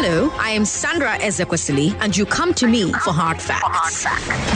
Hello, I am Sandra Ezekwesili, and you come to me for hard facts.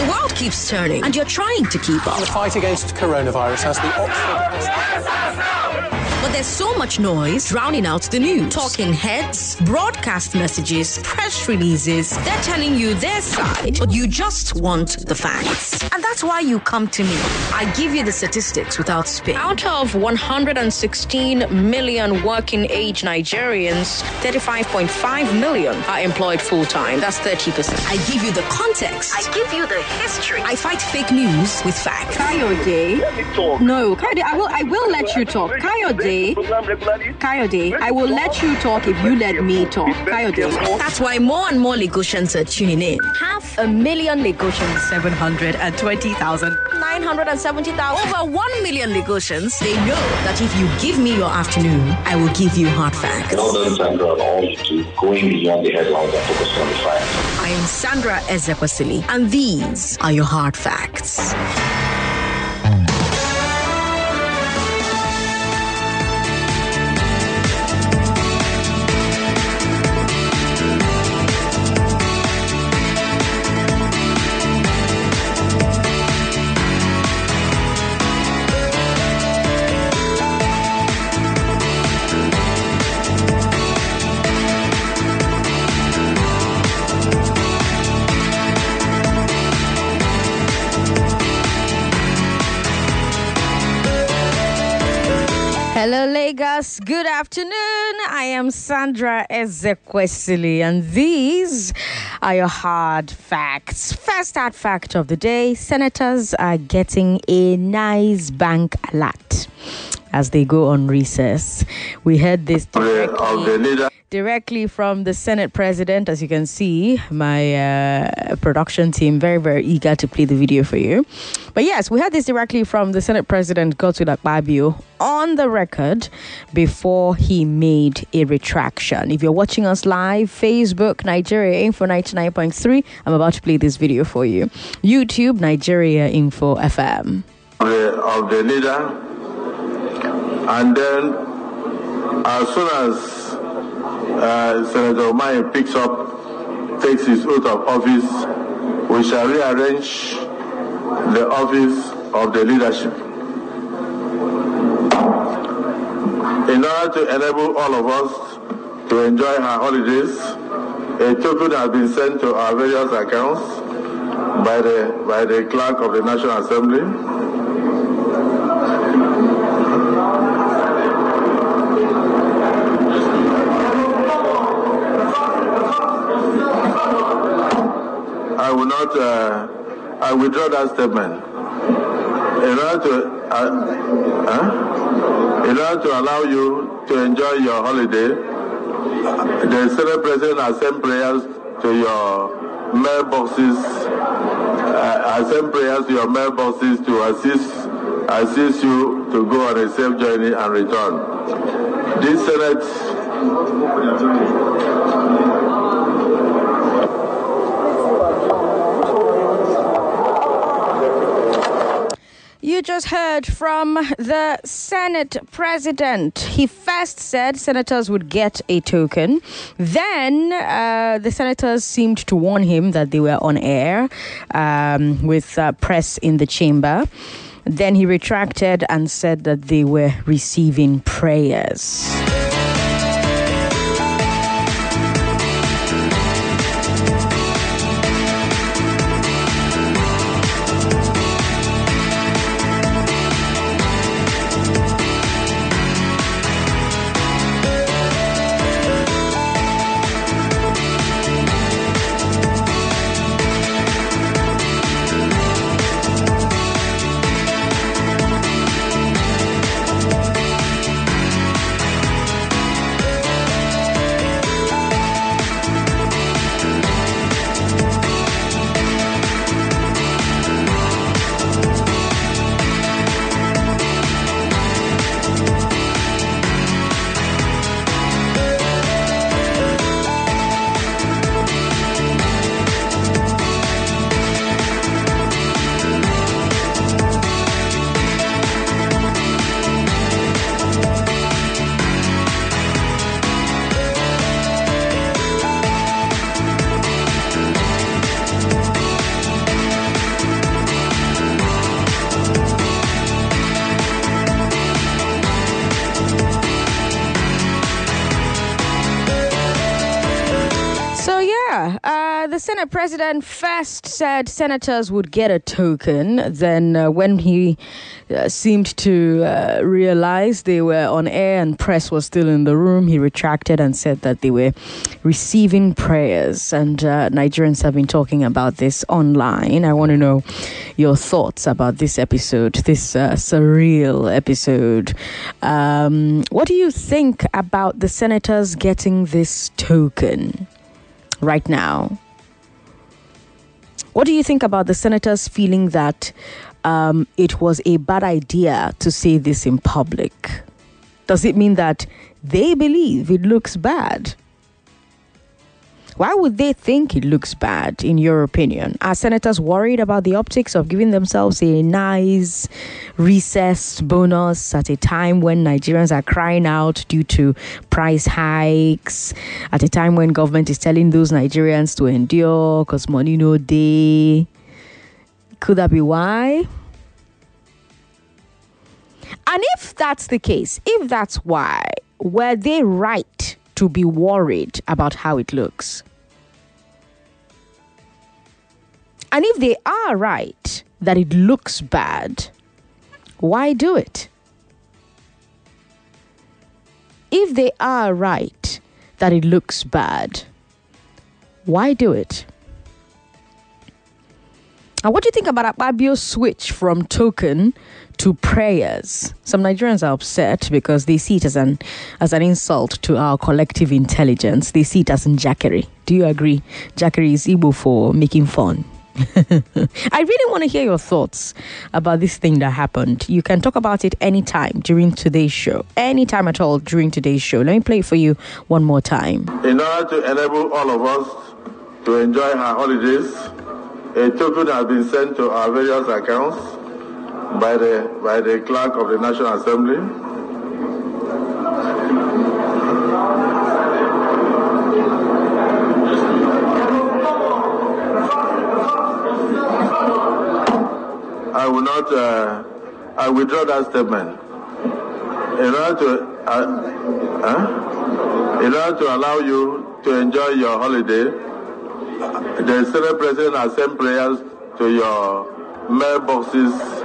The world keeps turning, and you're trying to keep up. The fight against coronavirus has the Oxford. But there's so much noise drowning out the news. Talking heads, broadcast messages, press releases. They're telling you their side, but you just want the facts. And that's why you come to me. I give you the statistics without spin. Out of 116 million working-age Nigerians, 35.5 million are employed full-time. That's 30%. I give you the context. I give you the history. I fight fake news with facts. Kayode. Let me talk. No, Kayode, I will let you talk. Kayode, I will let you talk if you let me talk. Kayode. That's why more and more Lagosians are tuning in. 500,000 Lagosians. 720,000. 970,000. Over 1 million Lagosians. They know that if you give me your afternoon, I will give you hard facts. Well done, Sandra, and all you do, going beyond the headlines and focus on the facts. I am Sandra Ezekwesili, and these are your hard facts. Hello, Lagos. Good afternoon. I am Sandra Ezekwesili, and these are your hard facts. First hard fact of the day: senators are getting a nice bank alert as they go on recess. We heard this directly from the Senate President. As you can see, my production team very, very eager to play the video for you. But yes, we heard this directly from the Senate President, Godswill Akpabio, on the record before he made a retraction. If you're watching us live, Facebook, Nigeria Info 99.3, I'm about to play this video for you. YouTube, Nigeria Info FM. Of the leader, and then as soon as Senator Umahi picks up, takes his oath of office, we shall rearrange the office of the leadership in order to enable all of us to enjoy our holidays. A token has been sent to our various accounts by the clerk of the National Assembly. I withdraw that statement in order to allow you to enjoy your holiday. The Senate President has sent prayers to your mailboxes. To assist you to go on a safe journey and return. This Senate. You just heard from the Senate President. He first said senators would get a token. Then the senators seemed to warn him that they were on air with press in the chamber. Then he retracted and said that they were receiving prayers. Yeah, the Senate president first said senators would get a token. Then when he seemed to realize they were on air and press was still in the room, he retracted and said that they were receiving prayers. And Nigerians have been talking about this online. I want to know your thoughts about this episode, this surreal episode. What do you think about the senators getting this token right now? What do you think about the senators feeling that it was a bad idea to say this in public? Does it mean that they believe it looks bad? Why would they think it looks bad, in your opinion? Are senators worried about the optics of giving themselves a nice recessed bonus at a time when Nigerians are crying out due to price hikes, at a time when government is telling those Nigerians to endure because money no dey? Could that be why? And if that's the case, if that's why, were they right to be worried about how it looks? And if they are right that it looks bad, why do it? If they are right that it looks bad, why do it? And what do you think about Akpabio's switch from token to prayers? Some Nigerians are upset because they see it as an insult to our collective intelligence. They see it as njackery. Do you agree? Jackery is Igbo for making fun. I really want to hear your thoughts about this thing that happened. You can talk about it anytime during today's show. Anytime at all during today's show. Let me play it for you one more time. In order to enable all of us to enjoy our holidays, a token has been sent to our various accounts by the clerk of the National Assembly. I withdraw that statement. In order to allow you to enjoy your holiday, the Senate President has sent prayers to your mailboxes.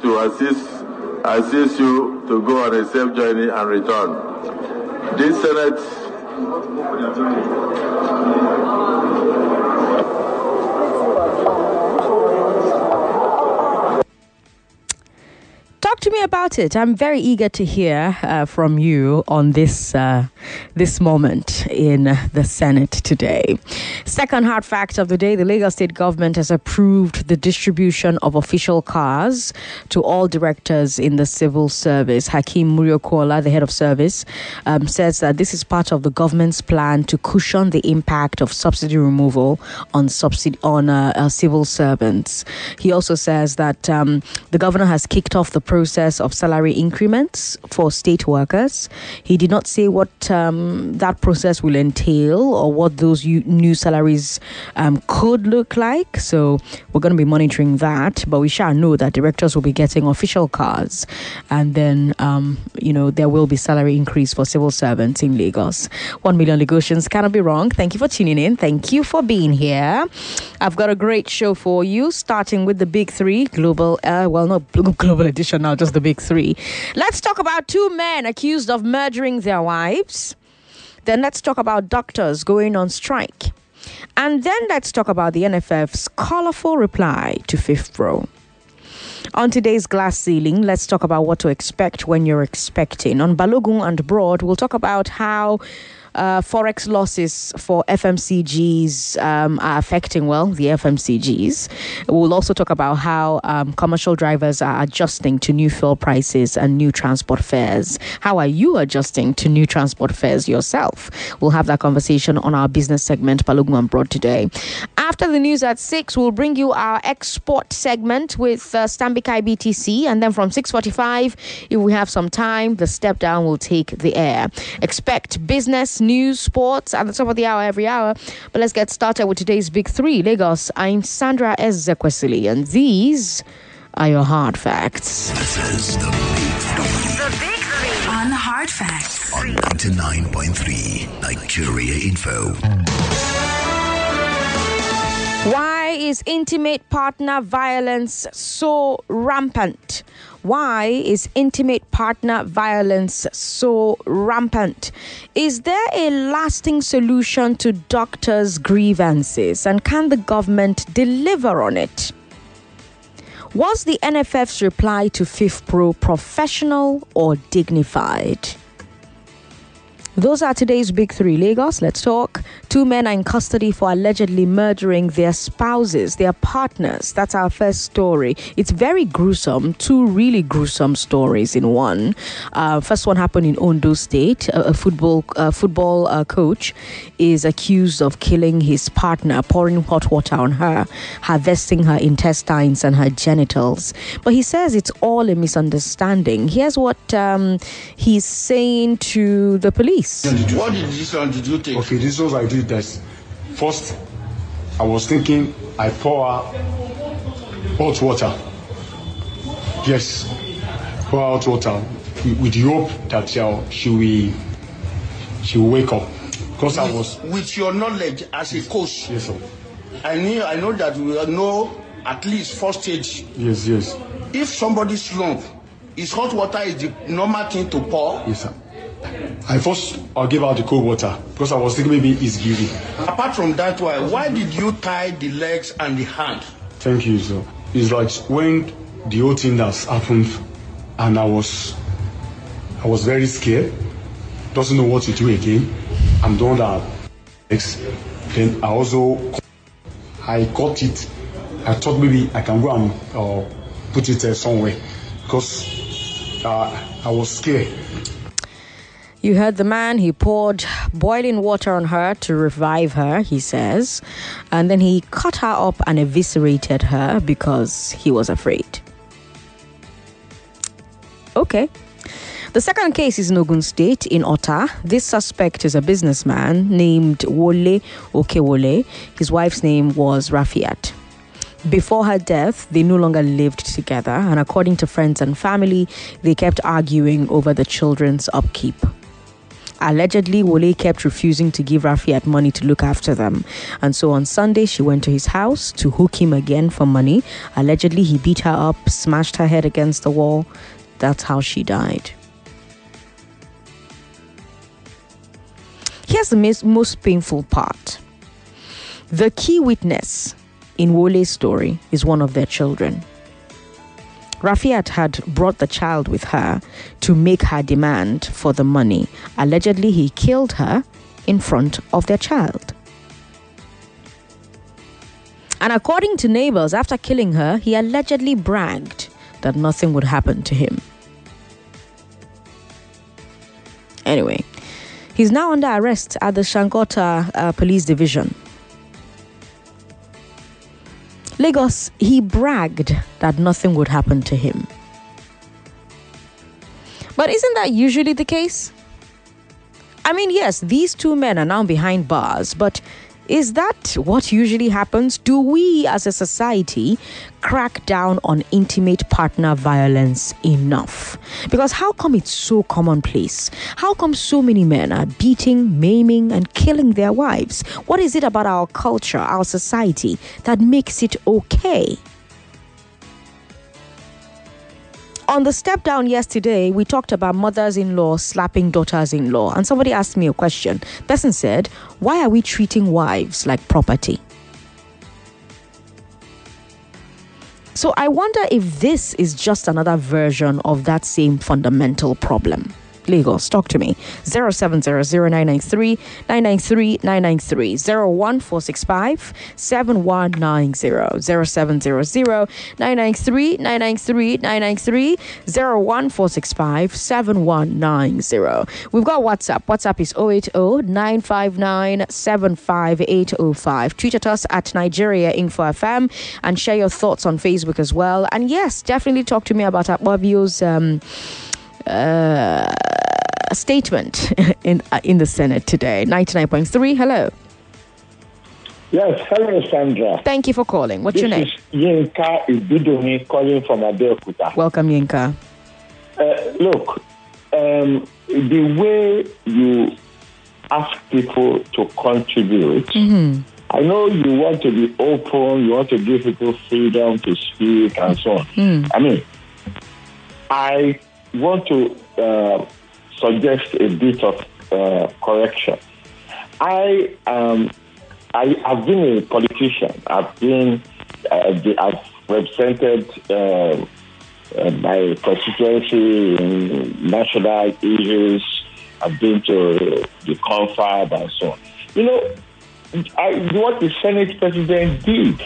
To assist you to go on a safe journey and return. Talk to me about it. I'm very eager to hear from you on this moment in the Senate today. Second hard fact of the day, the Lagos state government has approved the distribution of official cars to all directors in the civil service. Hakeem Muri-Okunola, the head of service, says that this is part of the government's plan to cushion the impact of subsidy removal on civil servants. He also says that the governor has kicked off the process of salary increments for state workers. He did not say what that process will entail or what those new salaries could look like. So we're going to be monitoring that, but we shall know that directors will be getting official cars, and then there will be salary increase for civil servants in Lagos. 1 million Lagosians cannot be wrong. Thank you for tuning in. Thank you for being here. I've got a great show for you, starting with the big three, not global edition. Now, just the big three. Let's talk about two men accused of murdering their wives. Then let's talk about doctors going on strike. And then let's talk about the NFF's colorful reply to FIFPRO. On today's glass ceiling, let's talk about what to expect when you're expecting. On Balogun and Broad, we'll talk about how forex losses for FMCGs are affecting, the FMCGs. We'll also talk about how commercial drivers are adjusting to new fuel prices and new transport fares. How are you adjusting to new transport fares yourself? We'll have that conversation on our business segment, Balogun and Broad, today. After the news at 6, we'll bring you our export segment with Stanbic IBTC. And then from 6:45, if we have some time, the step down will take the air. Expect business news, sports at the top of the hour every hour. But let's get started with today's big three, Lagos. I'm Sandra Ezekwesili, and these are your hard facts. This is the big three on the hard facts. Facts. On 99.3 Nigeria Info. Why is intimate partner violence so rampant? Why is intimate partner violence so rampant? Is there a lasting solution to doctors' grievances? And can the government deliver on it? Was the NFF's reply to FIFPRO professional or dignified? Those are today's big three. Lagos, let's talk. Two men are in custody for allegedly murdering their spouses, their partners. That's our first story. It's very gruesome. Two really gruesome stories in one. First one happened in Ondo State. A football coach is accused of killing his partner, pouring hot water on her, harvesting her intestines and her genitals. But he says it's all a misunderstanding. Here's what he's saying to the police. What decision did you take? Okay, this was I did that. First, I was thinking I pour hot water. Yes, pour hot water with the hope that she will wake up. Because I was with your knowledge as a coach. Yes, sir. I know that we know at least first stage. Yes, yes. If somebody's slump, is hot water is the normal thing to pour. Yes, sir. I'll give out the cold water because I was thinking maybe it's guilty. Apart from that, why did you tie the legs and the hand? Thank you, sir. It's like when the whole thing that's happened and I was very scared. Doesn't know what to do again. I'm the one that then I caught it. I thought maybe I can go and put it somewhere because I was scared. You heard the man. He poured boiling water on her to revive her, he says. And then he cut her up and eviscerated her because he was afraid. Okay. The second case is in Ogun State, in Ota. This suspect is a businessman named Wole Okewole. His wife's name was Rafiat. Before her death, they no longer lived together. And according to friends and family, they kept arguing over the children's upkeep. Allegedly, Wole kept refusing to give Rafiat money to look after them. And so on Sunday, she went to his house to hook him again for money. Allegedly, he beat her up, smashed her head against the wall. That's how she died. Here's the most painful part. The key witness in Wole's story is one of their children. Rafiat had brought the child with her to make her demand for the money. Allegedly, he killed her in front of their child. And according to neighbors, after killing her, he allegedly bragged that nothing would happen to him. Anyway, he's now under arrest at the Shangota Police Division. Lagos, he bragged that nothing would happen to him. But isn't that usually the case? I mean, yes, these two men are now behind bars, but is that what usually happens? Do we as a society crack down on intimate partner violence enough? Because how come it's so commonplace? How come so many men are beating, maiming, and killing their wives? What is it about our culture, our society, that makes it okay? On the step down yesterday, we talked about mothers-in-law slapping daughters-in-law. And somebody asked me a question. The person said, why are we treating wives like property? So I wonder if this is just another version of that same fundamental problem. Lagos, talk to me. 0700993 993 993, 01465 7190, 0700993 993 993, 01465 7190. We've got WhatsApp. WhatsApp is 080 959 75805. Tweet at us at Nigeria Info FM and share your thoughts on Facebook as well. And yes, definitely talk to me about Akpabio's statement in the Senate today. 99.3. Hello. Yes, hello, Sandra. Thank you for calling. What's your name? Yinka Ibidunni, calling from Abeokuta. Welcome, Yinka. Look, the way you ask people to contribute, I know you want to be open, you want to give people freedom to speak and so on. I mean, I want to suggest a bit of correction. I've been a politician. I've represented my constituency in national issues. I've been to the confab and so on. You know, what the Senate president did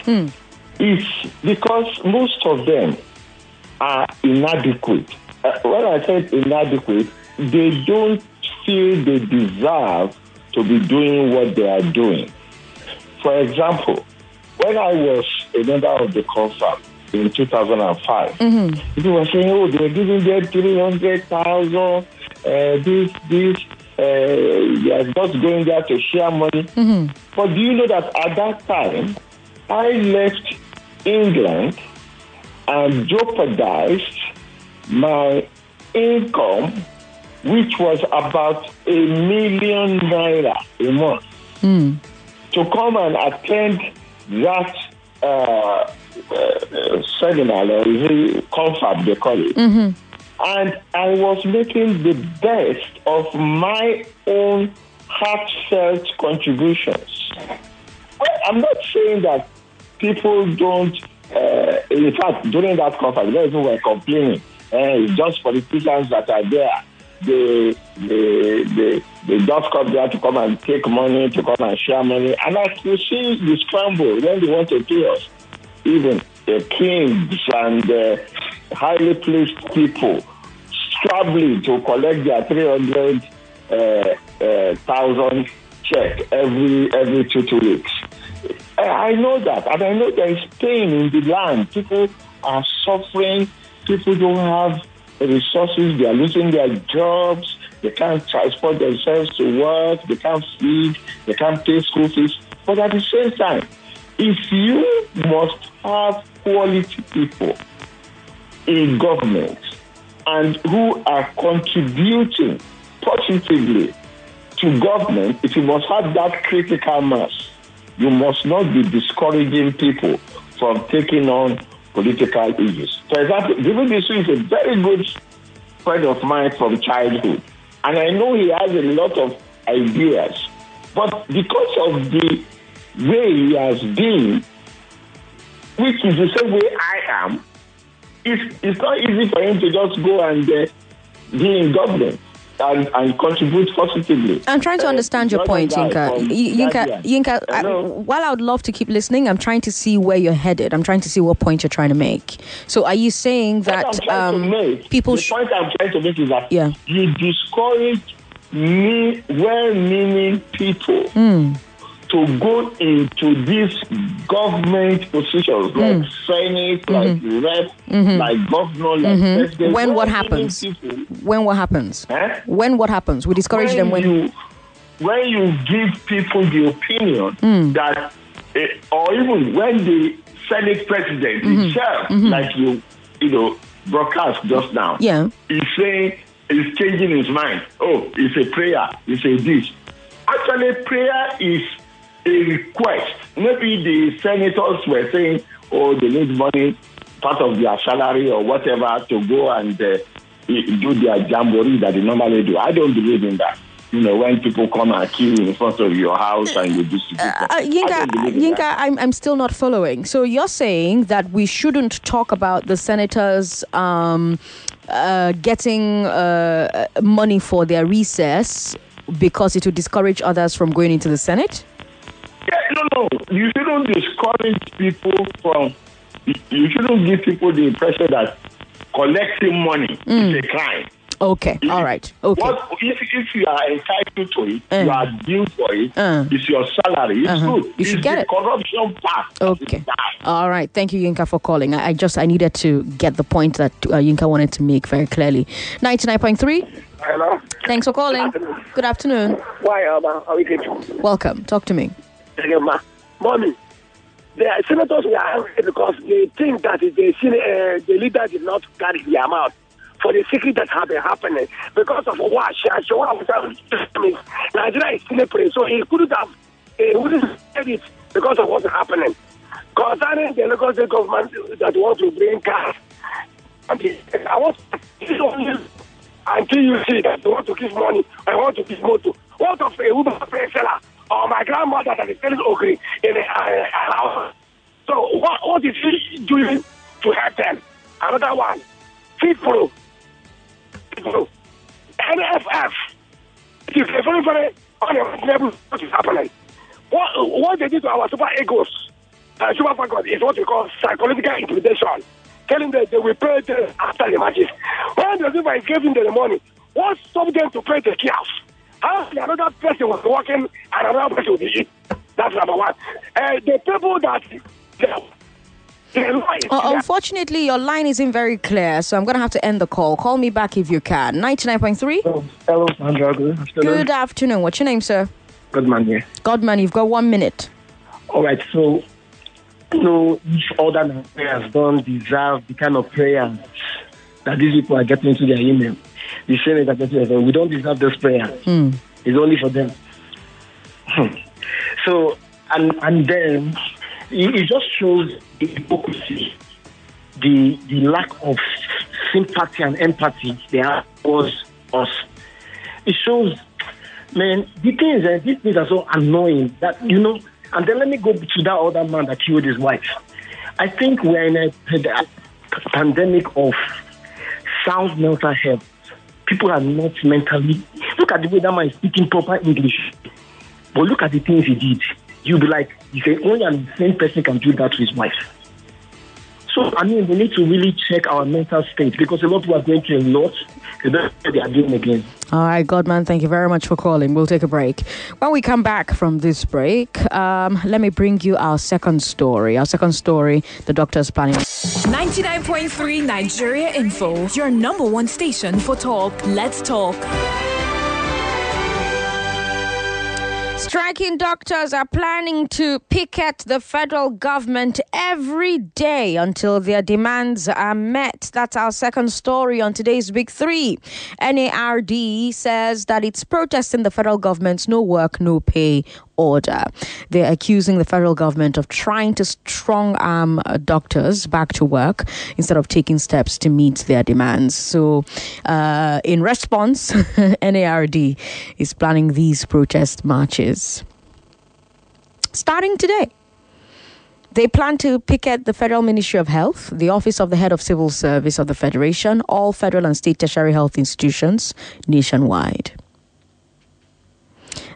is because most of them are inadequate. When I said inadequate, they don't feel they deserve to be doing what they are doing. For example, when I was a member of the confab in 2005, people were saying, "Oh, they're giving them 300,000. They are just going there to share money." But do you know that at that time, I left England and jeopardized my income, which was about ₦1 million a month, to come and attend that seminar, or confab, they call it. And I was making the best of my own heartfelt contributions. Well, I'm not saying that people don't, in fact, during that confab, those who were complaining, it's just politicians that are there. They just come there to come and take money, to come and share money. And as you see the scramble, when they want to pay us, even the kings and the highly placed people struggling to collect their 300,000 check every 2 weeks. I know that, and I know there is pain in the land. People are suffering. People don't have resources. They are losing their jobs. They can't transport themselves to work. They can't feed. They can't pay school fees. But at the same time, if you must have quality people in government and who are contributing positively to government, if you must have that critical mass, you must not be discouraging people from taking on political issues. For example, David Umahi is a very good friend of mine from childhood, and I know he has a lot of ideas, but because of the way he has been, which is the same way I am, it's not easy for him to just go and be in government and contribute positively. I'm trying to understand your point, Yinka. While I would love to keep listening, I'm trying to see where you're headed. I'm trying to see what point you're trying to make. So are you saying that the point I'm trying to make is that you discourage well-meaning people to go into these government positions like Senate, like Rep, like Governor, like President. When what happens? When what happens? We discourage them when you give people the opinion that, or even when the Senate President himself, like you know, broadcast just now, is saying, is changing his mind. Oh, it's a prayer. It's a this. Actually, prayer is a request. Maybe the senators were saying, "Oh, they need money, part of their salary or whatever, to go and do their jamboree that they normally do." I don't believe in that. You know, when people come and kill in front of your house and you distribute them. Yinka, I'm still not following. So you're saying that we shouldn't talk about the senators getting money for their recess because it would discourage others from going into the Senate? No. You shouldn't discourage people from... You shouldn't give people the impression that collecting money is a crime. Okay, all right. Okay. If you are entitled to it, you are due for it, it's your salary, it's good. You should get it. Corruption part. Okay. All right. Thank you, Yinka, for calling. I needed to get the point that Yinka wanted to make very clearly. 99.3. Hello. Thanks for calling. Good afternoon. Why, Alma? How are you? Welcome. Talk to me. Thank you, ma. Mommy, the senators were angry because they think that the leader did not carry their mouth. for the secret that have been happening. Because of what Nigeria is still a place, so he wouldn't said it because of what's happening. Concerning the Lagos State government that wants to bring cash, I want to until you see that they want to give money, I want to give motor. What of a woman seller or my grandmother that is selling ogre in a house? So what is she doing to help them? Another one, FIFPRO, NFF. It is very, very unimaginable what is happening. What they did to our super egos, super faculty, is what we call psychological intimidation. Telling them they will pay them after the matches. When the river is giving them the money, what stopped them to pay the chaos? How another person was working and another person would be eating? That's number one. The people that... Unfortunately, your line isn't very clear, so I'm going to have to end the call. Call me back if you can. 99.3? Hello, Sandra. Good afternoon. What's your name, sir? Godman here. Godman, you've got 1 minute. All right, so... No, each other Nigerians don't deserve the kind of prayers that these people are getting into their email. The same is that we don't deserve those prayers. It's only for them. So, and then it just shows the hypocrisy, the lack of sympathy and empathy they have towards us. It shows, man, these things are so annoying that, And then let me go to that other man that killed his wife. I think we're in a pandemic of sound mental health. People are not mentally... Look at the way that man is speaking proper English. But look at the things he did. You'll be like, you say, only an insane person can do that to his wife. So, we need to really check our mental state because a lot of people are going through a lot. They are doing again. All right, Godman, thank you very much for calling. We'll take a break. When we come back from this break, let me bring you our second story. Our second story, the doctor's planning. 99.3 Nigeria Info, your number one station for talk. Let's talk. Striking doctors are planning to picket the federal government every day until their demands are met. That's our second story on today's Big Three. NARD says that it's protesting the federal government's no work, no pay order. They're accusing the federal government of trying to strong-arm doctors back to work instead of taking steps to meet their demands. So, in response, NARD is planning these protest marches. Starting today, they plan to picket the Federal Ministry of Health, the Office of the Head of Civil Service of the Federation, all federal and state tertiary health institutions nationwide.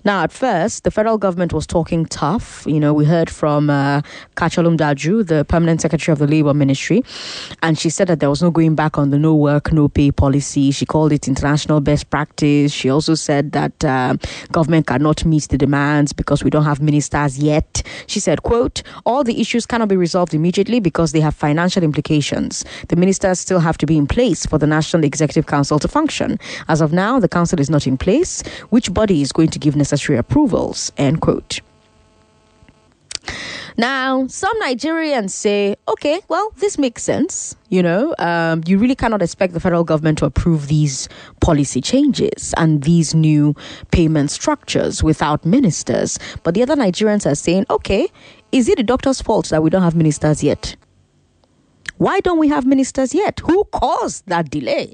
Now, at first, the federal government was talking tough. We heard from Kachalum Daju, the permanent secretary of the Labour Ministry, and she said that there was no going back on the no work, no pay policy. She called it international best practice. She also said that government cannot meet the demands because we don't have ministers yet. She said, quote, all the issues cannot be resolved immediately because they have financial implications. The ministers still have to be in place for the National Executive Council to function. As of now, the council is not in place. Which body is going to give necessary approvals, end quote. Now, some Nigerians say, okay, well, this makes sense. You really cannot expect the federal government to approve these policy changes and these new payment structures without ministers. But the other Nigerians are saying, okay, is it the doctor's fault that we don't have ministers yet? Why don't we have ministers yet? Who caused that delay?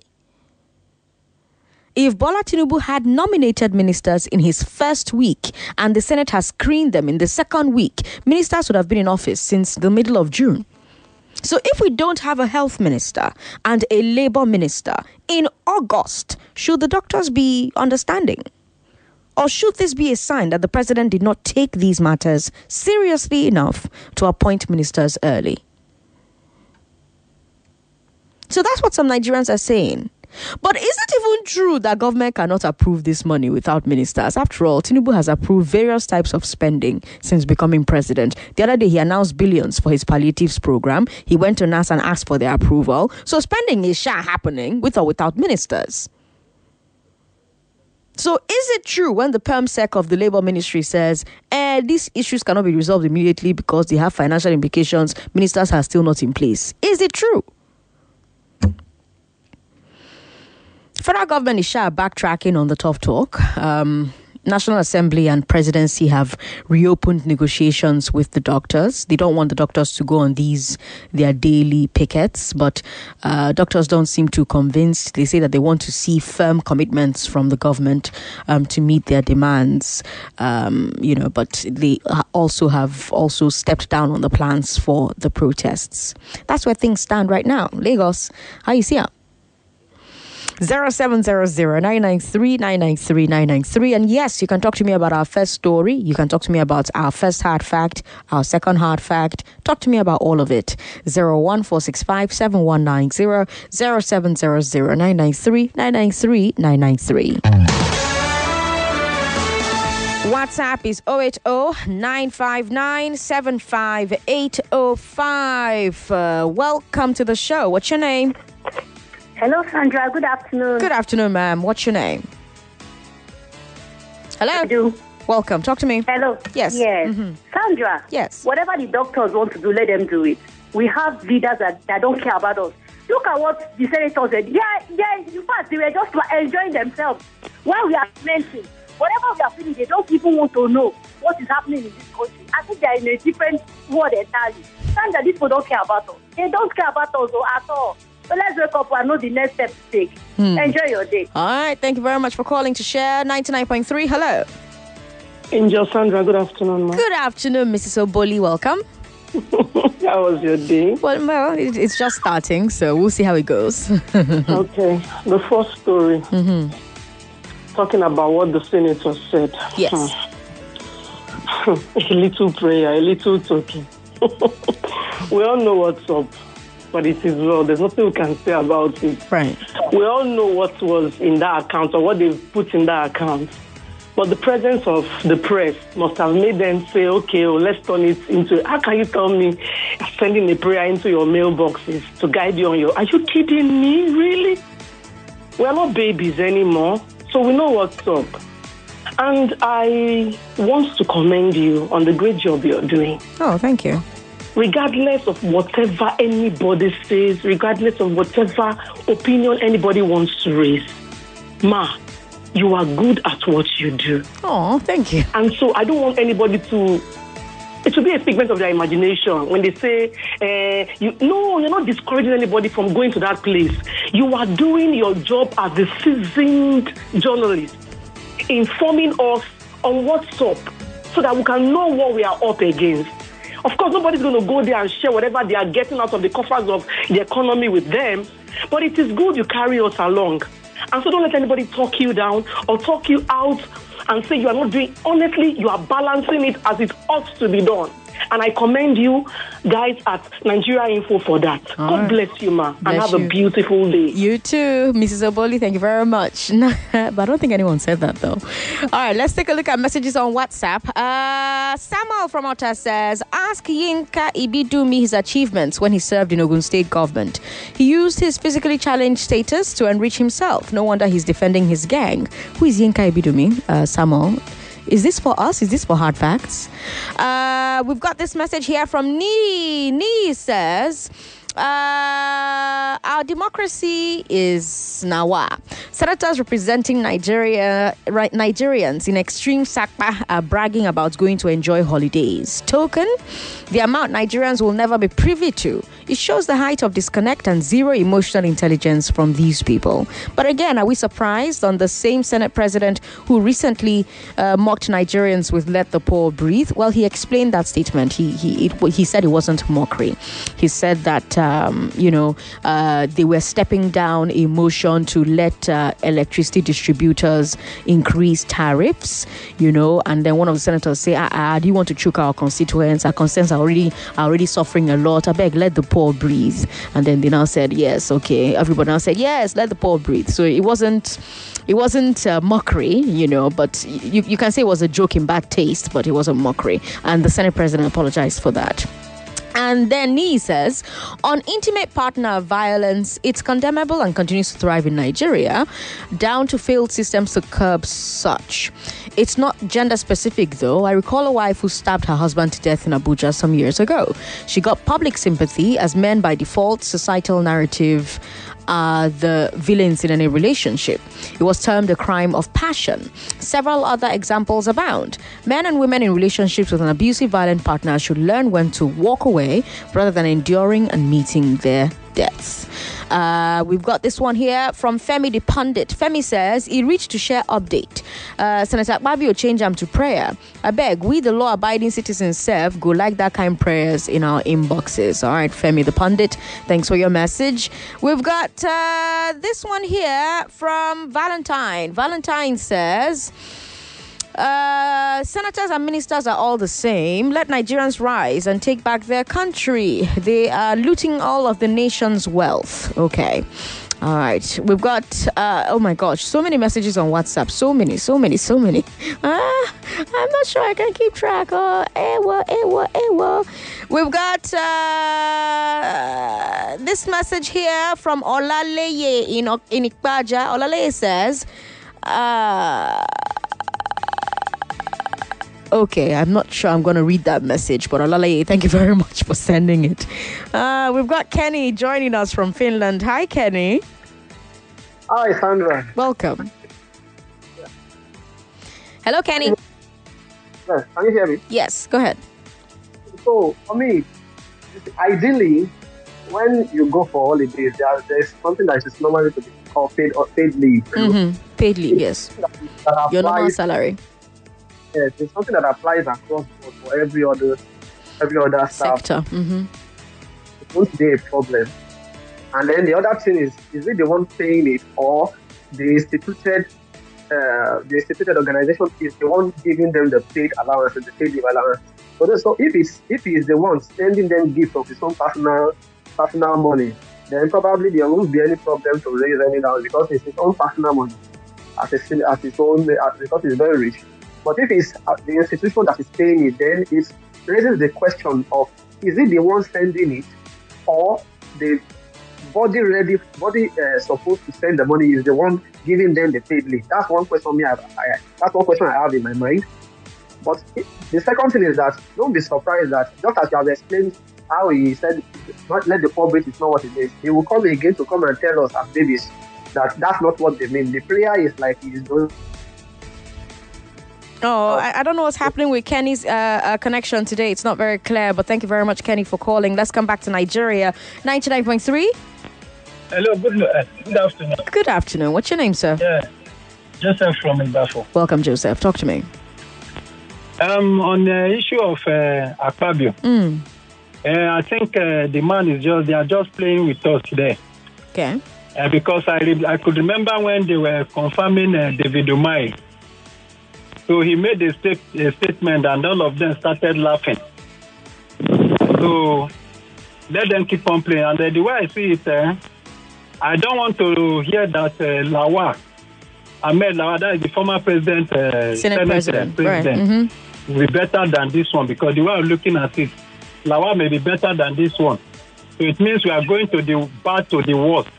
If Bola Tinubu had nominated ministers in his first week and the Senate has screened them in the second week, ministers would have been in office since the middle of June. So if we don't have a health minister and a labor minister in August, should the doctors be understanding? Or should this be a sign that the president did not take these matters seriously enough to appoint ministers early? So that's what some Nigerians are saying. But is it even true that government cannot approve this money without ministers? After all, Tinubu has approved various types of spending since becoming president. The other day, he announced billions for his palliatives program. He went to NARD and asked for their approval. So spending is happening with or without ministers. So is it true when the PermSec of the Labour Ministry says, these issues cannot be resolved immediately because they have financial implications, ministers are still not in place? Is it true? federal government is sure backtracking on the tough talk. National Assembly and Presidency have reopened negotiations with the doctors. They don't want the doctors to go on their daily pickets, but doctors don't seem too convinced. They say that they want to see firm commitments from the government to meet their demands. But they have also stepped down on the plans for the protests. That's where things stand right now. Lagos, how you see it? 0700 993 993 993. And yes, you can talk to me about our first story. You can talk to me about our first hard fact, our second hard fact. Talk to me about all of it. 01465 7190 0700 993 993 993. WhatsApp is 080 959 75805. Welcome to the show. What's your name? Hello, Sandra. Good afternoon. Good afternoon, ma'am. What's your name? Hello. Welcome. Talk to me. Hello. Yes. Yes. Mm-hmm. Sandra. Yes. Whatever the doctors want to do, let them do it. We have leaders that don't care about us. Look at what the senators said. Yeah. In fact, they were just enjoying themselves. While we are mentioning, whatever we are feeling, they don't even want to know what is happening in this country. I think they are in a different world entirely. Sandra, these people don't care about us. They don't care about us at all. So let's wake up and know the next step to take. Enjoy your day. All right. Thank you very much for calling to share. 99.3. Hello. Angel Sandra. Good afternoon, ma'am. Good afternoon, Mrs. Oboli. Welcome. How was your day? Well, it's just starting, so we'll see how it goes. Okay. The first story. Mm-hmm. Talking about what the senator said. Yes. A little prayer, a little talking. We all know what's up. But it is well. There's nothing we can say about it. Right. We all know what was in that account or what they've put in that account. But the presence of the press must have made them say, okay, well, let's turn it into, how can you tell me sending a prayer into your mailboxes to guide you on your... Are you kidding me? Really? We're not babies anymore. So we know what's up. And I want to commend you on the great job you're doing. Oh, thank you. Regardless of whatever anybody says, regardless of whatever opinion anybody wants to raise, Ma, you are good at what you do. Oh, thank you. And so I don't want anybody to... It should be a figment of their imagination when they say, you're not discouraging anybody from going to that place. You are doing your job as a seasoned journalist, informing us on what's up so that we can know what we are up against. Of course, nobody's going to go there and share whatever they are getting out of the coffers of the economy with them. But it is good you carry us along. And so don't let anybody talk you down or talk you out and say you are not doing... Honestly, you are balancing it as it ought to be done. And I commend you guys at Nigeria Info for that. All God right. Bless you, ma. Bless and have you. A beautiful day. You too, Mrs. Oboli. Thank you very much. But I don't think anyone said that, though. All right, let's take a look at messages on WhatsApp. Samuel from Otta says, ask Yinka Ibidunni his achievements when he served in Ogun State government. He used his physically challenged status to enrich himself. No wonder he's defending his gang. Who is Yinka Ibidunni, Samuel? Is this for us? Is this for hard facts? We've got this message here from Nee. Nee says, our democracy is Nawa. Senators representing Nigerians in extreme sakpa are bragging about going to enjoy holidays. Token, the amount Nigerians will never be privy to. It shows the height of disconnect and zero emotional intelligence from these people. But again, are we surprised on the same Senate president who recently mocked Nigerians with "Let the Poor Breathe"? Well, he explained that statement. He said it wasn't mockery. He said that they were stepping down a motion to let electricity distributors increase tariffs. And then one of the senators say, "Do you want to choke our constituents? Our constituents are already suffering a lot. I beg, let the poor breathe." And then they now said, yes, okay. Everybody now said, yes, let the poor breathe. So it wasn't mockery, but you can say it was a joke in bad taste, but it wasn't mockery. And the Senate president apologized for that. And then he says, on intimate partner violence, it's condemnable and continues to thrive in Nigeria, down to failed systems to curb such. It's not gender-specific, though. I recall a wife who stabbed her husband to death in Abuja some years ago. She got public sympathy as men by default, societal narrative, are the villains in any relationship. It was termed a crime of passion. Several other examples abound. Men and women in relationships with an abusive, violent partner should learn when to walk away rather than enduring and meeting their deaths. We've got this one here from Femi the Pundit. Femi says, he reached to share update. Senator Akpabio change am to prayer. I beg, we the law-abiding citizens serve, go like that kind of prayers in our inboxes. All right, Femi the Pundit, thanks for your message. We've got this one here from Valentine. Valentine says, senators and ministers are all the same. Let Nigerians rise and take back their country. They are looting all of the nation's wealth. Okay. All right. We've got, oh my gosh, so many messages on WhatsApp. So many. I'm not sure I can keep track. Oh, ewa. We've got this message here from Olaleye in Ikpaja. Olaleye says, okay, I'm not sure I'm going to read that message, but Olalaye, thank you very much for sending it. We've got Kenny joining us from Finland. Hi, Kenny. Hi, Sandra. Welcome. Hello, Kenny. Yes, can you hear me? Yes, go ahead. So, for me, ideally, when you go for holidays, there's something that is normally called paid leave. Mm-hmm. Paid leave, yes. Your normal salary. Yes, it's something that applies across board for every other sector. Mm-hmm. It won't be a problem. And then the other thing is it the one paying it, or the instituted organization is the one giving them the paid allowance and the paid leave allowance? So if it's the one sending them gifts of his own personal money, then probably there won't be any problem to raise any down because it's his own personal money, because he's very rich. But if it's the institution that is paying it, then it raises the question of, is it the one sending it, or the body supposed to send the money is the one giving them the paid leave? That's one question I have in my mind. But the second thing is that, don't be surprised that, just as you have explained how he said, not let the poor be, it's not what it is. He will come again to come and tell us as babies that that's not what they mean. The prayer is like he is doing. Oh, I don't know what's happening with Kenny's connection today. It's not very clear, but thank you very much, Kenny, for calling. Let's come back to Nigeria. 99.3. Hello, good afternoon. Good afternoon. What's your name, sir? Yeah, Joseph from Igbafo. Welcome, Joseph. Talk to me. On the issue of Akpabio, I think the man they are just playing with us today. Okay. Because I could remember when they were confirming David Umahi. So he made a statement and all of them started laughing. So let them keep on playing. And the way I see it, I don't want to hear that Ahmad Lawan, that is the former president, Senate president. Right. Mm-hmm. Will be better than this one, because the way I'm looking at it, Lawan may be better than this one. So it means we are going to the back to the worst.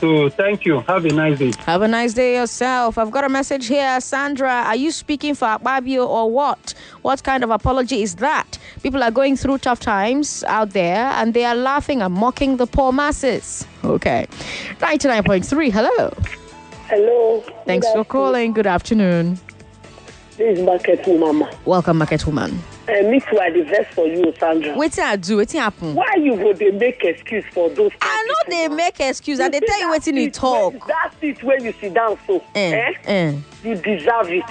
So thank you. Have a nice day. Have a nice day yourself. I've got a message here. Sandra, are you speaking for Akpabio or what? What kind of apology is that? People are going through tough times out there and they are laughing and mocking the poor masses. Okay. 99.3. Hello. Hello. Thanks for calling. Good afternoon. This is Market Woman. Welcome, Market Woman. Me too, I divest for you, Sandra. Wetin happen? Why you go they make excuse for those? I know they make excuse and they tell you wetin you talk. That's it when you sit down so. You deserve it.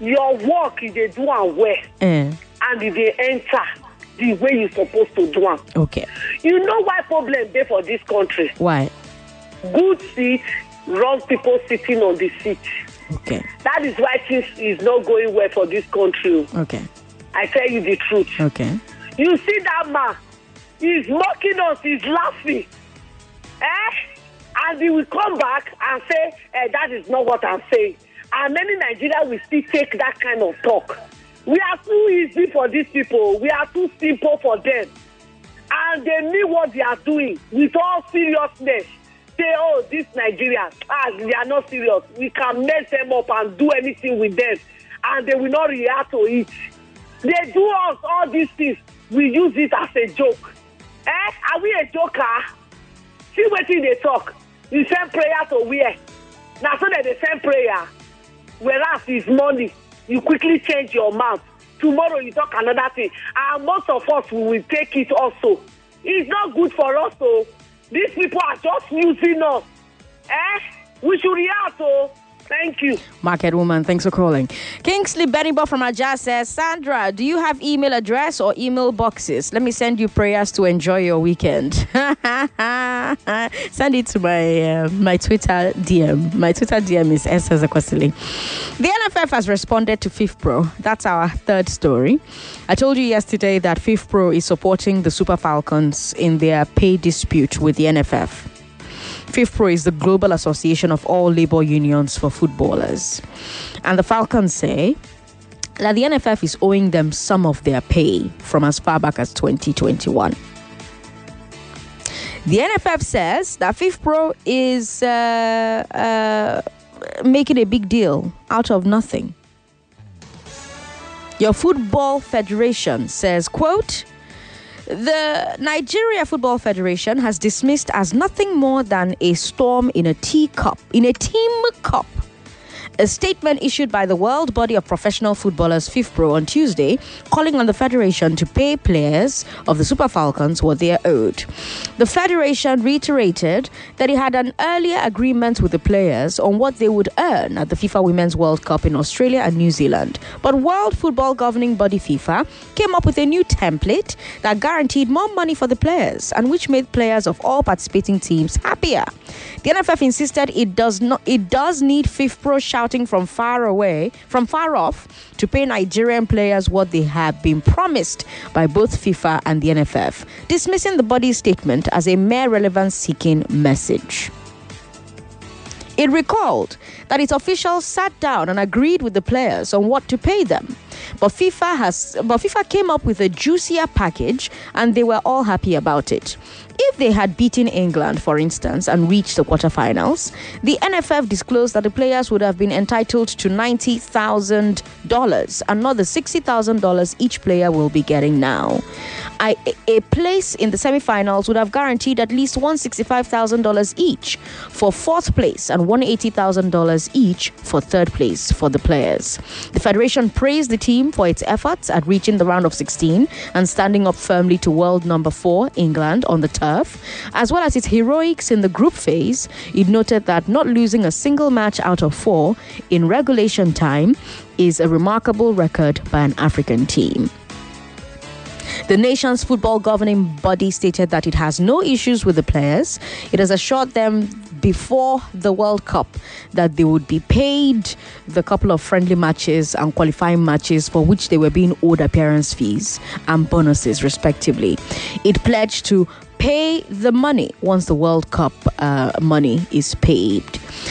Your work if they do and well. And if they enter the way you supposed to do them. Okay. You know why problem there for this country? Why? Good seat, wrong people sitting on the seat. Okay. That is why things is not going well for this country. Okay. I tell you the truth. Okay. You see that man, he's mocking us, he's laughing. And he will come back and say, that is not what I'm saying. And many Nigerians will still take that kind of talk. We are too easy for these people. We are too simple for them. And they mean what they are doing with all seriousness. Say, oh, this Nigeria, they are not serious. We can mess them up and do anything with them, and they will not react to it. They do us all these things. We use it as a joke. Eh? Are we a joker? See what they talk. You send prayer to where? Now, so that they send prayer, whereas it's money, you quickly change your mouth. Tomorrow you talk another thing. And most of us will take it also. It's not good for us, though. These people are just using us. Eh? We should react, though. Thank you. Market woman, thanks for calling. Kingsley Benibo from Ajah says, Sandra, do you have email address or email boxes? Let me send you prayers to enjoy your weekend. Send it to my Twitter DM. My Twitter DM is S. Ezekwesili. The NFF has responded to FIFPRO. That's our third story. I told you yesterday that FIFPRO is supporting the Super Falcons in their pay dispute with the NFF. FIFPRO is the global association of all labor unions for footballers. And the Falcons say that the NFF is owing them some of their pay from as far back as 2021. The NFF says that FIFPRO is making a big deal out of nothing. Your football federation says, quote, the Nigeria Football Federation has dismissed as nothing more than a storm in a teacup, in a team cup. A statement issued by the World Body of Professional Footballers FIFPRO on Tuesday, calling on the federation to pay players of the Super Falcons what they are owed. The federation reiterated that it had an earlier agreement with the players on what they would earn at the FIFA Women's World Cup in Australia and New Zealand. But World Football Governing Body FIFA came up with a new template that guaranteed more money for the players and which made players of all participating teams happier. The NFF insisted it does need FIFPRO shouting from far off to pay Nigerian players what they have been promised by both FIFA and the NFF, dismissing the body's statement as a mere relevance-seeking message. It recalled that its officials sat down and agreed with the players on what to pay them, but FIFA came up with a juicier package and they were all happy about it. If they had beaten England, for instance, and reached the quarterfinals, the NFF disclosed that the players would have been entitled to $90,000, another $60,000 each player will be getting now. A place in the semi-finals would have guaranteed at least $165,000 each for fourth place and $180,000 each for third place for the players. The federation praised the team for its efforts at reaching the round of 16 and standing up firmly to world number 4, England, on the turf, as well as its heroics in the group phase. It noted that not losing a single match out of 4 in regulation time is a remarkable record by an African team. The nation's football governing body stated that it has no issues with the players. It has assured them before the World Cup that they would be paid the couple of friendly matches and qualifying matches for which they were being owed appearance fees and bonuses, respectively. It pledged to pay the money once the World Cup money is paid.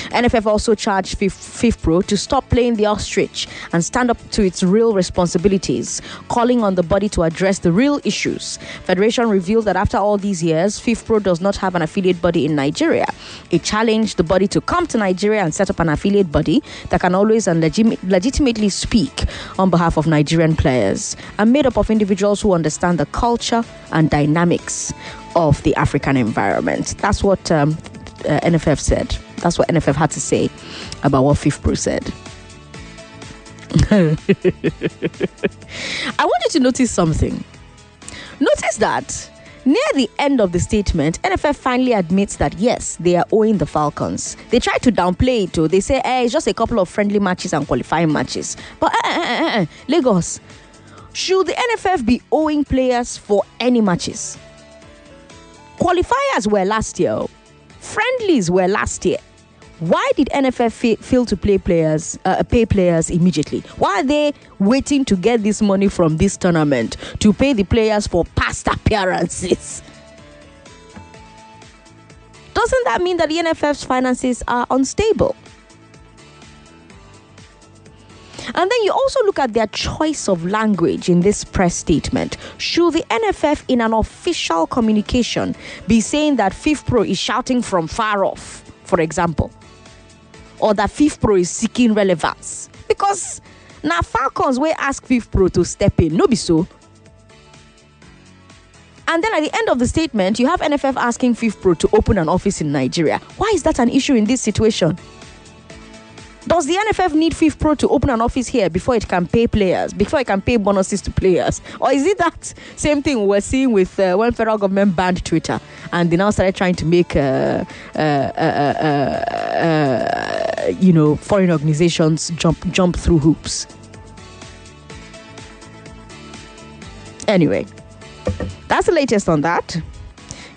NFF also charged FIFPRO to stop playing the ostrich and stand up to its real responsibilities, calling on the body to address the real issues. Federation revealed that after all these years, FIFPRO does not have an affiliate body in Nigeria. It challenged the body to come to Nigeria and set up an affiliate body that can always and legitimately speak on behalf of Nigerian players and made up of individuals who understand the culture and dynamics of the African environment. That's what NFF said. That's what NFF had to say about what FIFPRO said. I want you to notice something. Notice that near the end of the statement, NFF finally admits that yes, they are owing the Falcons. They try to downplay it too. They say, hey, it's just a couple of friendly matches and qualifying matches. But Lagos, should the NFF be owing players for any matches? Qualifiers were last year. Friendlies were last year. Why did NFF fail to pay players immediately? Why are they waiting to get this money from this tournament to pay the players for past appearances? Doesn't that mean that the NFF's finances are unstable? And then you also look at their choice of language in this press statement. Should the NFF in an official communication be saying that FIFPRO is shouting from far off, for example, or that FIFPRO is seeking relevance? Because now Falcons will ask FIFPRO to step in. No be so. And then at the end of the statement, you have NFF asking FIFPRO to open an office in Nigeria. Why is that an issue in this situation? Does the NFF need FIFPRO to open an office here before it can pay players, before it can pay bonuses to players? Or is it that same thing we're seeing with when federal government banned Twitter and they now started trying to make, foreign organizations jump through hoops? Anyway, that's the latest on that.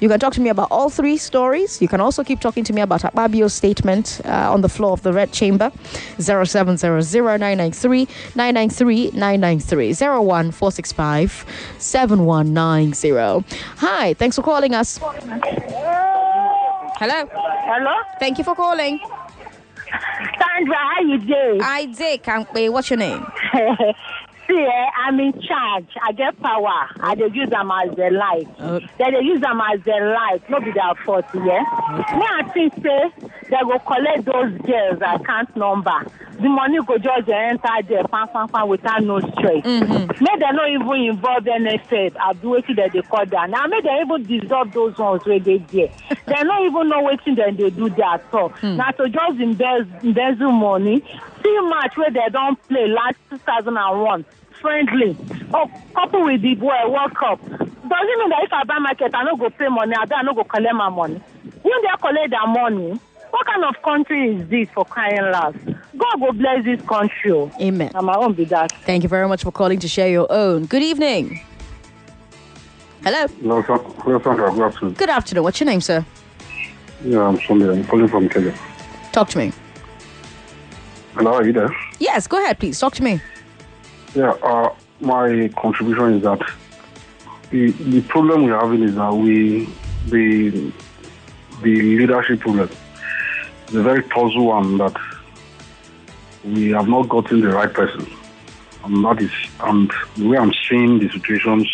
You can talk to me about all three stories. You can also keep talking to me about Akpabio's statement on the floor of the Red Chamber. 0700 993 993 993 01465 7190. Hi, thanks for calling us. Hello. Hello. Thank you for calling. Sandra, how you doing? I did. What's your name? See, I'm in charge. I get power. I they use them as they like. Then they use them as they like. Nobody their fault, yeah? Me, I think, say, they go collect those girls' account number. The money go just enter there, fan, without no stress. Mm-hmm. May they not even involve NFF. I've been waiting that they call down. Now, may they even dissolve those ones where they get. They not even know waiting that they do that at all. Mm. Now, to just embezzle money, see match where they don't play last 2001. Friendly, couple with the World Cup. Doesn't mean that if I buy market, I don't go pay money, I don't go collect my money. When they collect their money, what kind of country is this for crying loud? God will bless this country. Amen. And my own be that. Thank you very much for calling to share your own. Good evening. Hello. Hello, sir. Good afternoon. Good afternoon. What's your name, sir? Yeah, I'm Sunday. I'm calling from Kenya. Talk to me. Hello, are you there? Yes, go ahead, please. Talk to me. Yeah, my contribution is that the problem we're having is that the leadership problem is a very puzzle one, that we have not gotten the right person. And that is, and the way I'm seeing the situations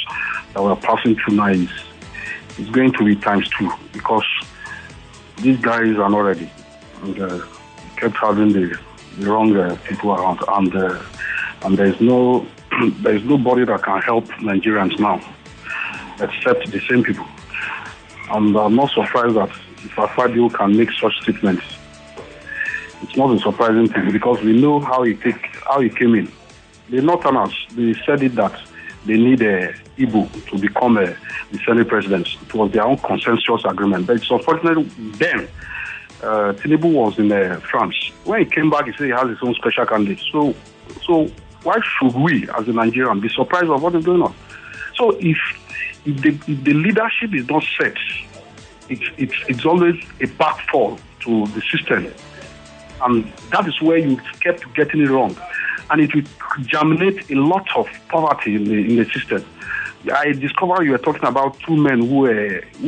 that we're passing through now is it's going to be x2, because these guys are not ready. And kept having the wrong people around, and there's nobody that can help Nigerians now except the same people. And I'm not surprised that if Akpabio can make such statements. It's not a surprising thing, because we know how he came in. They not announced. They said it that they need Igbo to become the Senate president. It was their own consensus agreement. But it's unfortunately then. Tinubu was in France. When he came back, he said he has his own special candidate. So why should we, as a Nigerian, be surprised of what is going on? So if the leadership is not set, it's always a backfall to the system, and that is where you kept getting it wrong, and it will germinate a lot of poverty in the system. I discovered you were talking about two men who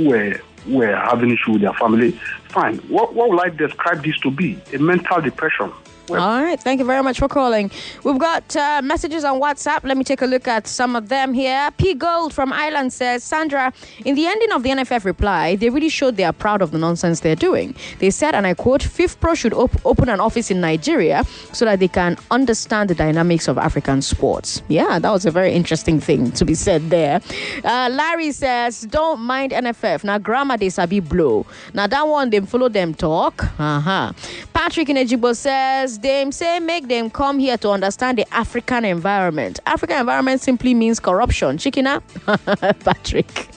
were having issue with their family. Fine. What would I describe this to be? A mental depression. Well, all right. Thank you very much for calling. We've got messages on WhatsApp. Let me take a look at some of them here. P. Gold from Ireland says, Sandra, in the ending of the NFF reply, they really showed they are proud of the nonsense they're doing. They said, and I quote, FIFPRO should open an office in Nigeria so that they can understand the dynamics of African sports. Yeah, that was a very interesting thing to be said there. Larry says, don't mind NFF. Now, grammar they sabi blow. Now, that one, they follow them talk. Uh-huh. Patrick in Ejibo says, them say make them come here to understand the African environment. African environment simply means corruption. Chicken up, Patrick.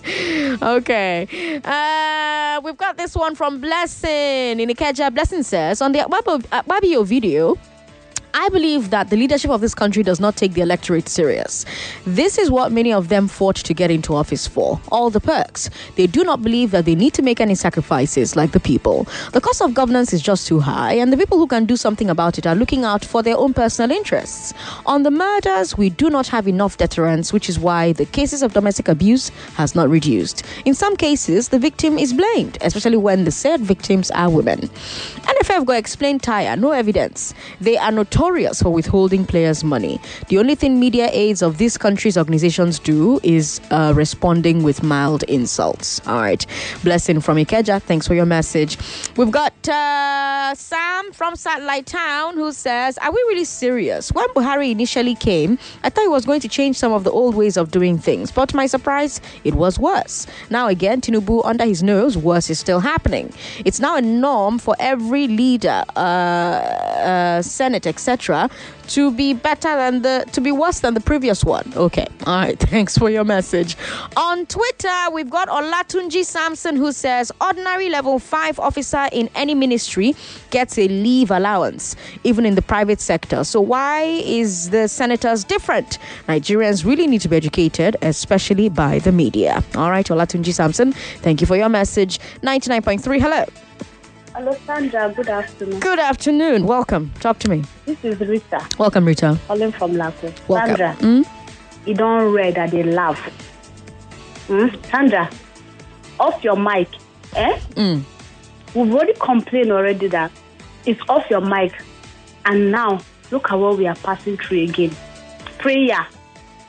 Okay. We've got this one from Blessing in Ikeja. Blessing says, on the Akpabio video, I believe that the leadership of this country does not take the electorate serious. This is what many of them fought to get into office for. All the perks. They do not believe that they need to make any sacrifices like the people. The cost of governance is just too high, and the people who can do something about it are looking out for their own personal interests. On the murders, we do not have enough deterrence, which is why the cases of domestic abuse has not reduced. In some cases, the victim is blamed, especially when the said victims are women. NFF go explain tire, no evidence. They are notorious notorious for withholding players' money. The only thing media aides of these countries' organizations do is responding with mild insults. All right. Blessing from Ikeja, thanks for your message. We've got Sam from Satellite Town, who says, are we really serious? When Buhari initially came, I thought he was going to change some of the old ways of doing things, but to my surprise, it was worse. Now again, Tinubu under his nose, worse is still happening. It's now a norm for every leader, Senate, etc., to be better than to be worse than the previous one. Okay, all right, thanks for your message. On Twitter, we've got Olatunji Samson, who says, ordinary level 5 officer in any ministry gets a leave allowance, even in the private sector. So why is the senators different? Nigerians really need to be educated, especially by the media. All right, Olatunji Samson, thank you for your message. 99.3, hello. Hello, Sandra. Good afternoon. Good afternoon. Welcome. Talk to me. This is Rita. Welcome, Rita. Calling from Lagos. Sandra, you don't read that they laugh. Sandra, off your mic. We've already complained already that it's off your mic. And now, look at what we are passing through again. Prayer.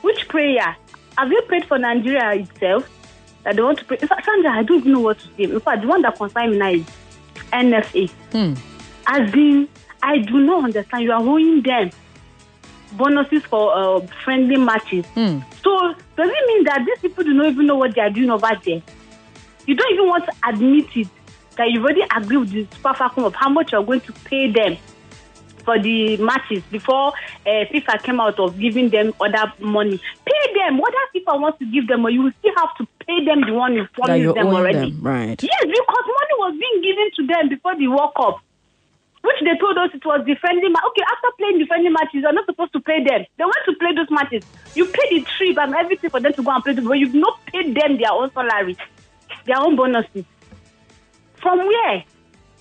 Which prayer? Have you prayed for Nigeria itself? That they want to pray. In fact, Sandra, I don't even know what to say. In fact, the one that concerns me now is NFA. As in, I do not understand. You are owing them bonuses for friendly matches. So does it mean that these people do not even know what they are doing over there? You don't even want to admit it that you already agree with the super factum of how much you are going to pay them for the matches before FIFA came out of giving them other money. Pay them. Whether FIFA wants to give them, or you will still have to pay them the one you promised them already. Them, right. Yes, because money was being given to them before the World Cup, which they told us it was the friendly match. Okay, after playing the friendly matches, you're not supposed to pay them. They went to play those matches. You pay the trip and everything for them to go and play, but you've not paid them their own salary, their own bonuses. From where?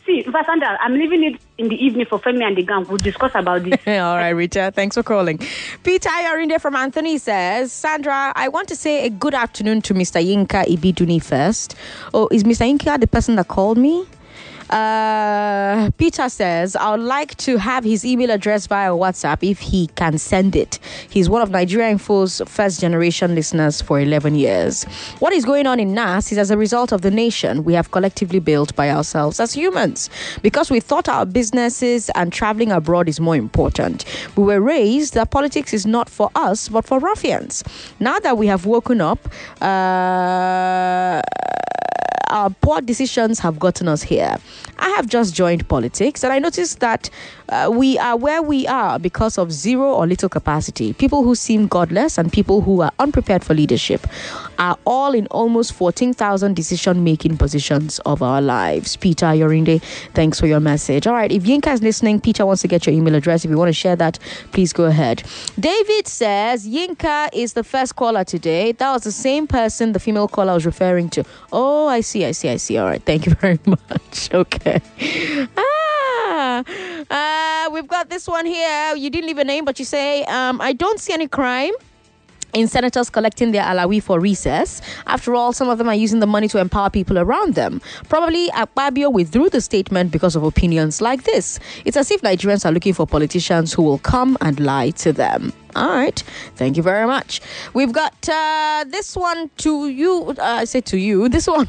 See, Vasanda, I'm leaving it in the evening for Femi and the gang. We'll discuss about this. All right, Rita. Thanks for calling. Peter Ayorinde from Anthony says, Sandra, I want to say a good afternoon to Mr. Yinka Ibidunni first. Oh, is Mr. Yinka the person that called me? Peter says, I would like to have his email address via WhatsApp if he can send it. He's one of Nigeria Info's first generation listeners for 11 years. What is going on in NAS is as a result of the nation we have collectively built by ourselves as humans, because we thought our businesses and traveling abroad is more important. We were raised that politics is not for us but for ruffians. Now that we have woken up, our poor decisions have gotten us here. I have just joined politics and I noticed that we are where we are because of zero or little capacity. People who seem godless and people who are unprepared for leadership are all in almost 14,000 decision-making positions of our lives. Peter Yorinde, thanks for your message. All right, if Yinka is listening, Peter wants to get your email address. If you want to share that, please go ahead. David says, Yinka is the first caller today. That was the same person, the female caller I was referring to. Oh, I see. All right, thank you very much. Okay. We've got this one here. You didn't leave a name, but you say, I don't see any crime in senators collecting their alawi for recess. After all, some of them are using the money to empower people around them. Probably Akpabio withdrew the statement because of opinions like this. It's as if Nigerians are looking for politicians who will come and lie to them. All right, thank you very much. We've got this one to you. I say to you, this one.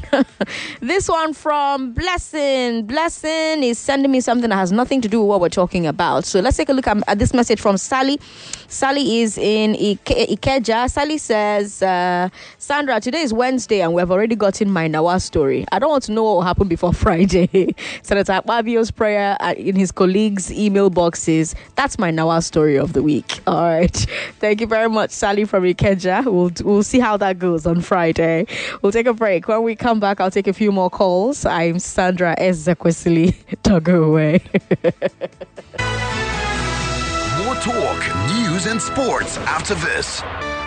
This one from Blessing. Blessing is sending me something that has nothing to do with what we're talking about. So let's take a look at this message from Sally. Sally is in Ikeja. Sally says, Sandra, today is Wednesday and we have already gotten my Nawa story. I don't want to know what will happen before Friday. Senator Akpabio's prayer in his colleagues' email boxes. That's my Nawa story of the week. All right. Thank you very much, Sally from Ikeja. We'll see how that goes on Friday. We'll take a break. When we come back, I'll take a few more calls. I'm Sandra Ezekwesili. Don't go away. More talk, news and sports after this.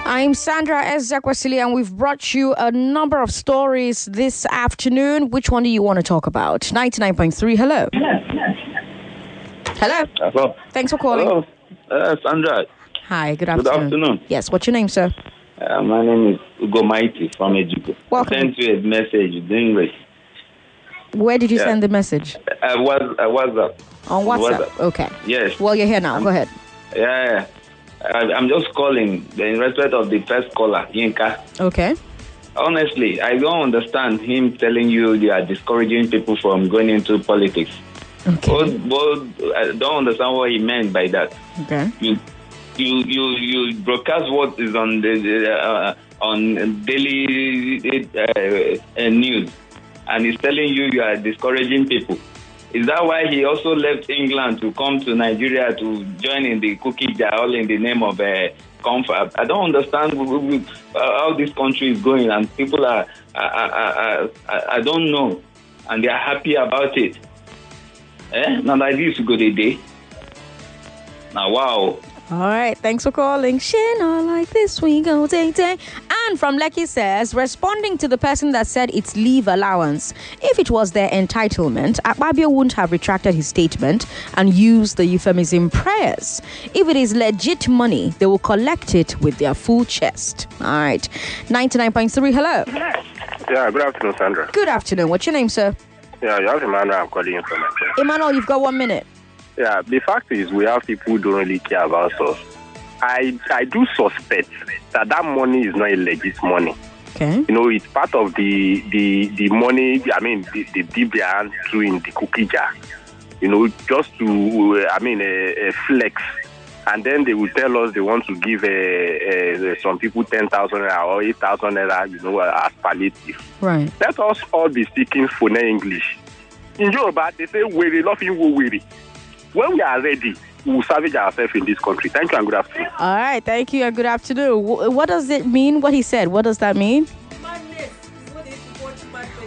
I'm Sandra Ezekwesili and we've brought you a number of stories this afternoon. Which one do you want to talk about? 99.3, hello. Hello. Thanks for calling. Hello, Sandra. Hi, good afternoon. Good afternoon. Yes, what's your name, sir? My name is Ugo Maiti from Ejuko. Welcome. I sent you a message during race. Where did you send the message? WhatsApp. On WhatsApp? Okay. Yes. Well, you're here now. Go ahead. Yeah. I'm just calling in respect of the first caller, Yinka. Okay. Honestly, I don't understand him telling you you are discouraging people from going into politics. Okay. Both, I don't understand what he meant by that. Okay. You broadcast what is on the on daily news, and he's telling you are discouraging people. Is that why he also left England to come to Nigeria to join in the cookie jar, all in the name of comfort? I don't understand how this country is going, and people are I don't know, and they are happy about it. Now like this, good day. Now, wow. All right, thanks for calling. Shana, like this we go, day, day. And from Lekki says, responding to the person that said it's leave allowance, if it was their entitlement, Akpabio wouldn't have retracted his statement and used the euphemism prayers. If it is legit money, they will collect it with their full chest. All right, 99.3, hello. Yeah, good afternoon, Sandra. Good afternoon. What's your name, sir? Yeah, you have Emmanuel. I'm calling you from Nigeria. Emmanuel, you've got 1 minute. Yeah, the fact is we have people who don't really care about us. I do suspect that money is not illegit money. Okay. You know, it's part of the money, I mean, the deep behind in the cookie jar. You know, just to, flex. And then they will tell us they want to give some people 10,000 or 8,000 naira, you know, as palliative. Right. Let us all be speaking Fona English. In Yoruba, they say, weary, loving, weary. When we are ready, we will salvage ourselves in this country. Thank you and good afternoon. All right, thank you and good afternoon. What does it mean, what he said? What does that mean?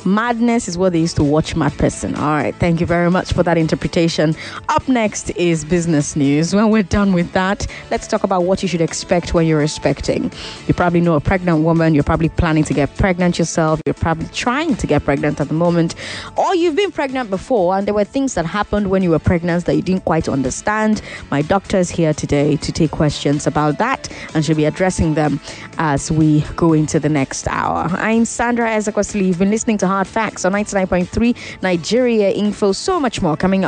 Madness is what they used to watch mad person. All right, thank you very much for that interpretation. Up next is business news. When we're done with that, let's talk about what you should expect when you're expecting. You probably know a pregnant woman. You're probably planning to get pregnant yourself. You're probably trying to get pregnant at the moment. Or you've been pregnant before and there were things that happened when you were pregnant that you didn't quite understand. My doctor is here today to take questions about that, and she'll be addressing them as we go into the next hour. I'm Sandra Ezekwesili. You've been listening to Hard Facts on 99.3 Nigeria Info. So much more coming up.